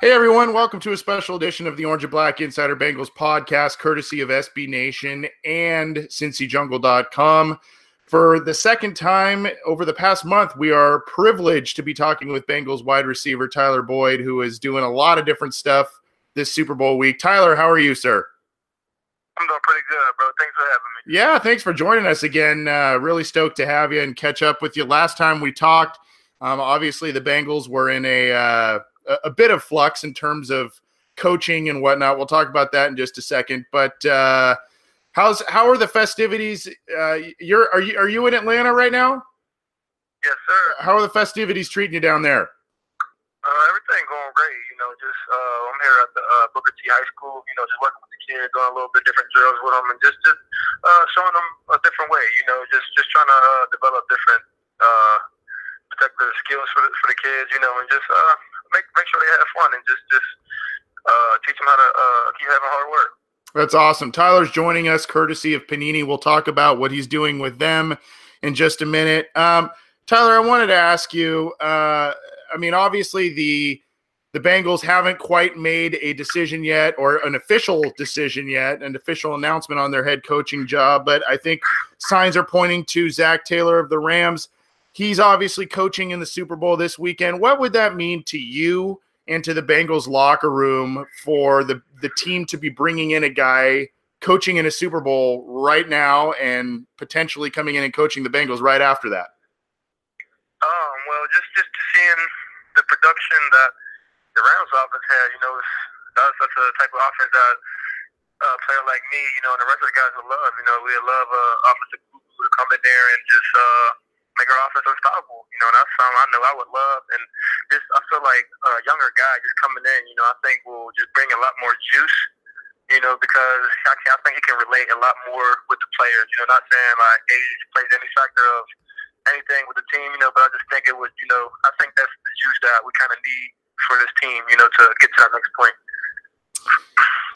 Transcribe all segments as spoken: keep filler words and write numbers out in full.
Hey everyone, welcome to a special edition of the Orange and Black Insider Bengals podcast, courtesy of S B Nation and Cincy Jungle dot com. For the second time over the past month, we are privileged to be talking with Bengals wide receiver Tyler Boyd, who is doing a lot of different stuff this Super Bowl week. Tyler, how are you, sir? I'm doing pretty good, bro. Thanks for having me. Yeah, thanks for joining us again. Uh, really stoked to have you and catch up with you. Last time we talked, um, obviously the Bengals were in a... Uh, a bit of flux in terms of coaching and whatnot. We'll talk about that in just a second, but uh, how's, how are the festivities? Uh, you're, are you, are you in Atlanta right now? Yes, sir. How are the festivities treating you down there? Uh, everything going great. You know, just, uh, I'm here at the uh, Booker T. High School, you know, just working with the kids, doing a little bit different drills with them and just, just uh, showing them a different way, you know, just, just trying to uh, develop different uh, particular skills for the, for the kids, you know, and just, uh, Make, make sure they have fun and just, just uh, teach them how to uh, keep having hard work. That's awesome. Tyler's joining us courtesy of Panini. We'll talk about what he's doing with them in just a minute. Um, Tyler, I wanted to ask you, uh, I mean, obviously the the Bengals haven't quite made a decision yet or an official decision yet, an official announcement on their head coaching job, but I think signs are pointing to Zach Taylor of the Rams. He's obviously coaching in the Super Bowl this weekend. What would that mean to you and to the Bengals locker room for the, the team to be bringing in a guy coaching in a Super Bowl right now and potentially coming in and coaching the Bengals right after that? Um, well, just, just seeing the production that the Rams offense had, you know, that's the type of offense that a player like me, you know, and the rest of the guys would love. You know, we love uh, offensive people to come in there and just uh, – make our offense unstoppable, you know, and that's something I know I would love, and just, I feel like a younger guy just coming in, you know, I think will just bring a lot more juice, you know, because I, can, I think he can relate a lot more with the players, you know, not saying like age plays any factor of anything with the team, you know, but I just think it would, you know, I think that's the juice that we kind of need for this team, you know, to get to that next point.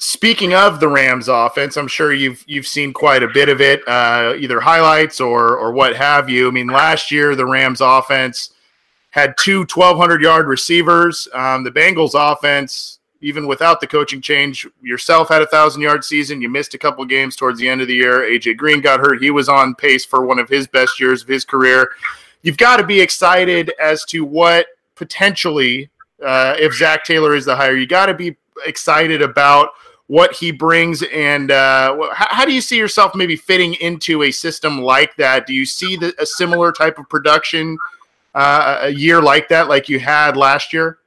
Speaking of the Rams offense, I'm sure you've you've seen quite a bit of it, uh, either highlights or or what have you. I mean, last year the Rams offense had two twelve hundred yard receivers. Um, the Bengals offense, even without the coaching change, yourself had a one thousand yard season. You missed a couple games towards the end of the year. A J. Green got hurt. He was on pace for one of his best years of his career. You've got to be excited as to what potentially, uh, if Zach Taylor is the hire, you got to be excited about what he brings, and uh, how, how do you see yourself maybe fitting into a system like that? Do you see the, a similar type of production uh, a year like that, like you had last year?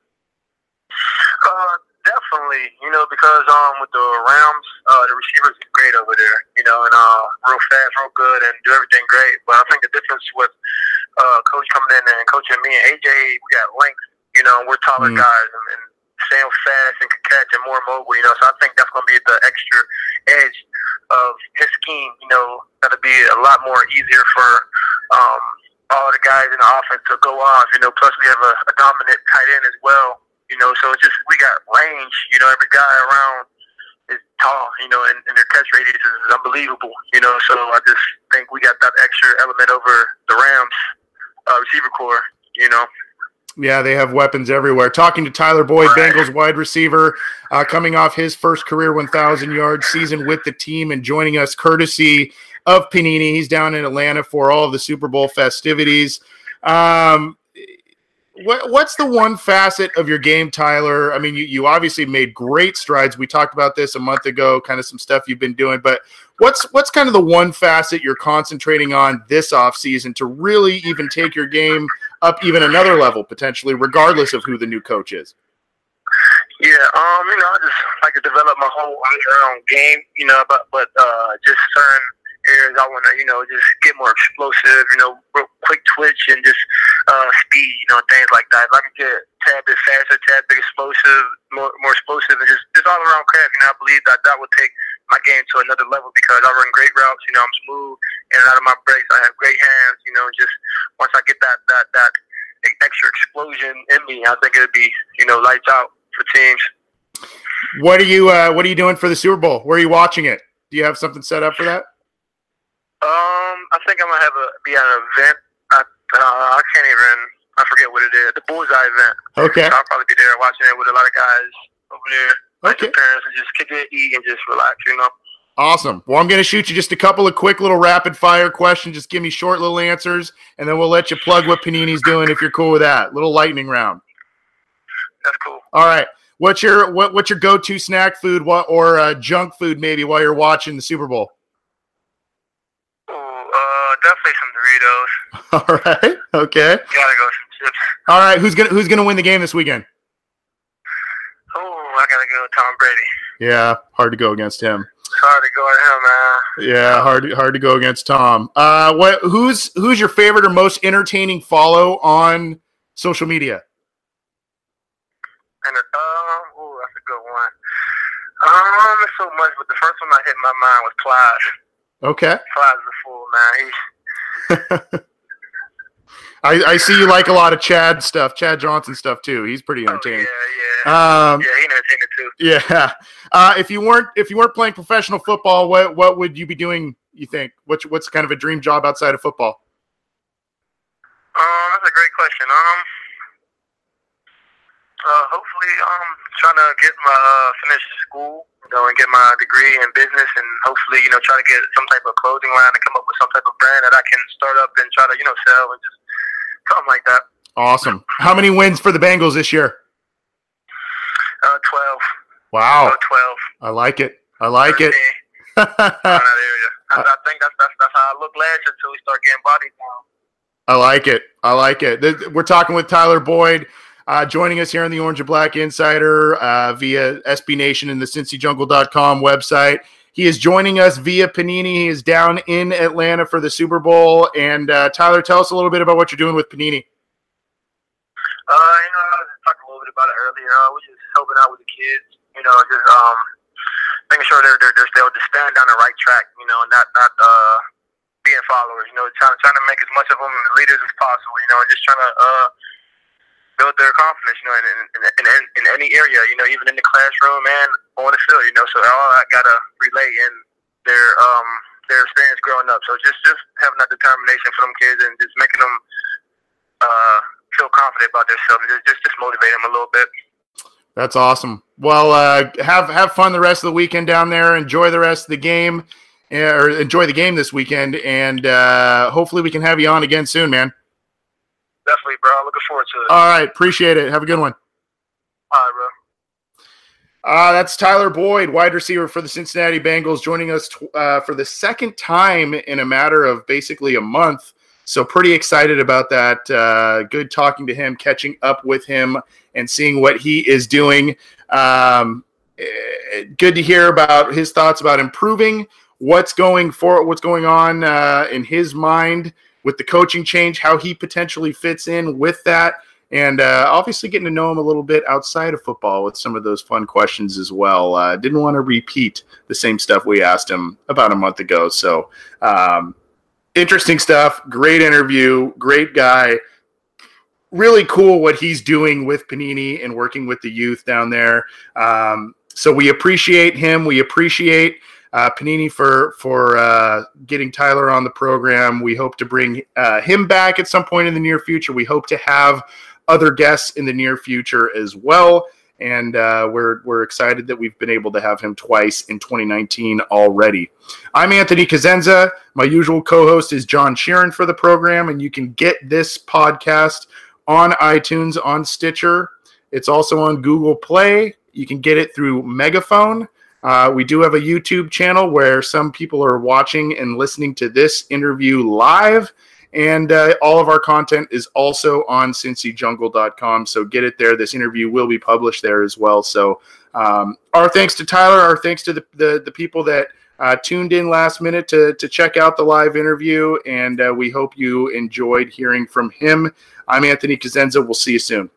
Uh, definitely, you know, because um, with the Rams, uh, the receivers are great over there, you know, and uh, real fast, real good, and do everything great. But I think the difference with uh, Coach coming in and coaching me and A J, we got length, you know, we're taller mm. guys, and, and same fast and can catch and more mobile, you know, so I think that's going to be the extra edge of his scheme, you know, that'll be a lot more easier for um, all the guys in the offense to go off, you know, plus we have a, a dominant tight end as well, you know, so it's just, we got range, you know, every guy around is tall, you know, and, and their catch radius is unbelievable, you know, so I just think we got that extra element over the Rams uh, receiver corps, you know. Yeah, they have weapons everywhere. Talking to Tyler Boyd, Bengals wide receiver, uh, coming off his first career one thousand yard season with the team and joining us courtesy of Panini. He's down in Atlanta for all of the Super Bowl festivities. Um, what, what's the one facet of your game, Tyler? I mean, you, you obviously made great strides. We talked about this a month ago, kind of some stuff you've been doing, but what's what's kind of the one facet you're concentrating on this offseason to really even take your game up even another level, potentially, regardless of who the new coach is? Yeah, um, you know, I just like to develop my whole own game, you know, but, but uh, just certain areas I want to, you know, just get more explosive, you know, quick twitch and just uh, speed, you know, things like that. If I can get a tad bit faster, tad bit explosive, more more explosive, and just, just all around craft, you know, I believe that that will take my game to another level because I run great routes, you know, I'm smooth in and out of my breaks, I have great hands, you know, just once I get that, that, that extra explosion in me, I think it'll be, you know, lights out for teams. What are you, uh, what are you doing for the Super Bowl? Where are you watching it? Do you have something set up for that? Um, I think I'm gonna have a be at an event. I, uh, I can't even. I forget what it is. The Bullseye event. Okay. So I'll probably be there watching it with a lot of guys over there. Like okay. Your parents and just kick it, eat, and just relax. You know. Awesome. Well, I'm gonna shoot you just a couple of quick little rapid fire questions. Just give me short little answers, and then we'll let you plug what Panini's doing if you're cool with that. Little lightning round. That's cool. All right. What's your what What's your go-to snack food? What or uh, junk food maybe while you're watching the Super Bowl? Definitely some Doritos. All right. Okay. You gotta go some chips. All right. Who's gonna Who's gonna win the game this weekend? Oh, I gotta go Tom Brady. Yeah, hard to go against him. It's hard to go at him, man. Yeah, hard hard to go against Tom. Uh, what? Who's Who's your favorite or most entertaining follow on social media? And uh, oh, that's a good one. Um, there's so much, but the first one that hit my mind was Clyde. Okay. Clyde's a fool, man. He's I, I see you like a lot of Chad stuff, Chad Johnson stuff too. He's pretty entertaining. Oh, yeah, yeah. Um, yeah, he's entertaining too. Yeah. Uh, if you weren't if you weren't playing professional football, what what would you be doing? You think what's what's kind of a dream job outside of football? Um, that's a great question. Um, uh, hopefully, um, trying to get my uh, finish school. You know, and get my degree in business and hopefully, you know, try to get some type of clothing line and come up with some type of brand that I can start up and try to, you know, sell and just something like that. Awesome. How many wins for the Bengals this year? Uh, twelve. Wow. Uh, twelve. I like it. I like it. Around that area. I, I think that's, that's, that's how I look last year until we start getting bodies down. I like it. I like it. We're talking with Tyler Boyd. Uh, joining us here on the Orange and Black Insider uh, via S B Nation and the Cincy Jungle dot com website. He is joining us via Panini. He is down in Atlanta for the Super Bowl. And, uh, Tyler, tell us a little bit about what you're doing with Panini. Uh, you know, I was talking a little bit about it earlier. Uh, we're just helping out with the kids, you know, just um, making sure they're, they're, they're still just staying down the right track, you know, and not, not uh, being followers, you know, trying, trying to make as much of them leaders as possible, you know, and just trying to uh, – build their confidence, you know, in, in, in, in any area, you know, even in the classroom and on the field, you know, so all I got to relay in their um, their experience growing up. So just, just having that determination for them kids and just making them uh, feel confident about themselves, just, just, just motivate them a little bit. That's awesome. Well, uh, have, have fun the rest of the weekend down there. Enjoy the rest of the game, or enjoy the game this weekend, and uh, hopefully we can have you on again soon, man. Definitely, bro. Looking forward to it. All right. Appreciate it. Have a good one. All right, bro. Uh, that's Tyler Boyd, wide receiver for the Cincinnati Bengals, joining us tw- uh, for the second time in a matter of basically a month. So pretty excited about that. Uh, good talking to him, catching up with him, and seeing what he is doing. Um, good to hear about his thoughts about improving, what's going for, what's going on uh, in his mind with the coaching change, how he potentially fits in with that, and uh, obviously getting to know him a little bit outside of football with some of those fun questions as well. Uh, didn't want to repeat the same stuff we asked him about a month ago. So um, interesting stuff, great interview, great guy. Really cool what he's doing with Panini and working with the youth down there. Um, so we appreciate him. We appreciate Uh, Panini for for uh, getting Tyler on the program. We hope to bring uh, him back at some point in the near future. We hope to have other guests in the near future as well. And uh, we're we're excited that we've been able to have him twice in twenty nineteen already. I'm Anthony Cazenza. My usual co-host is John Sheeran for the program. And you can get this podcast on iTunes, on Stitcher. It's also on Google Play. You can get it through Megaphone. Uh, we do have a YouTube channel where some people are watching and listening to this interview live. And uh, all of our content is also on Cincy Jungle dot com, so get it there. This interview will be published there as well. So um, our thanks to Tyler, our thanks to the the, the people that uh, tuned in last minute to, to check out the live interview, and uh, we hope you enjoyed hearing from him. I'm Anthony Cazenza. We'll see you soon.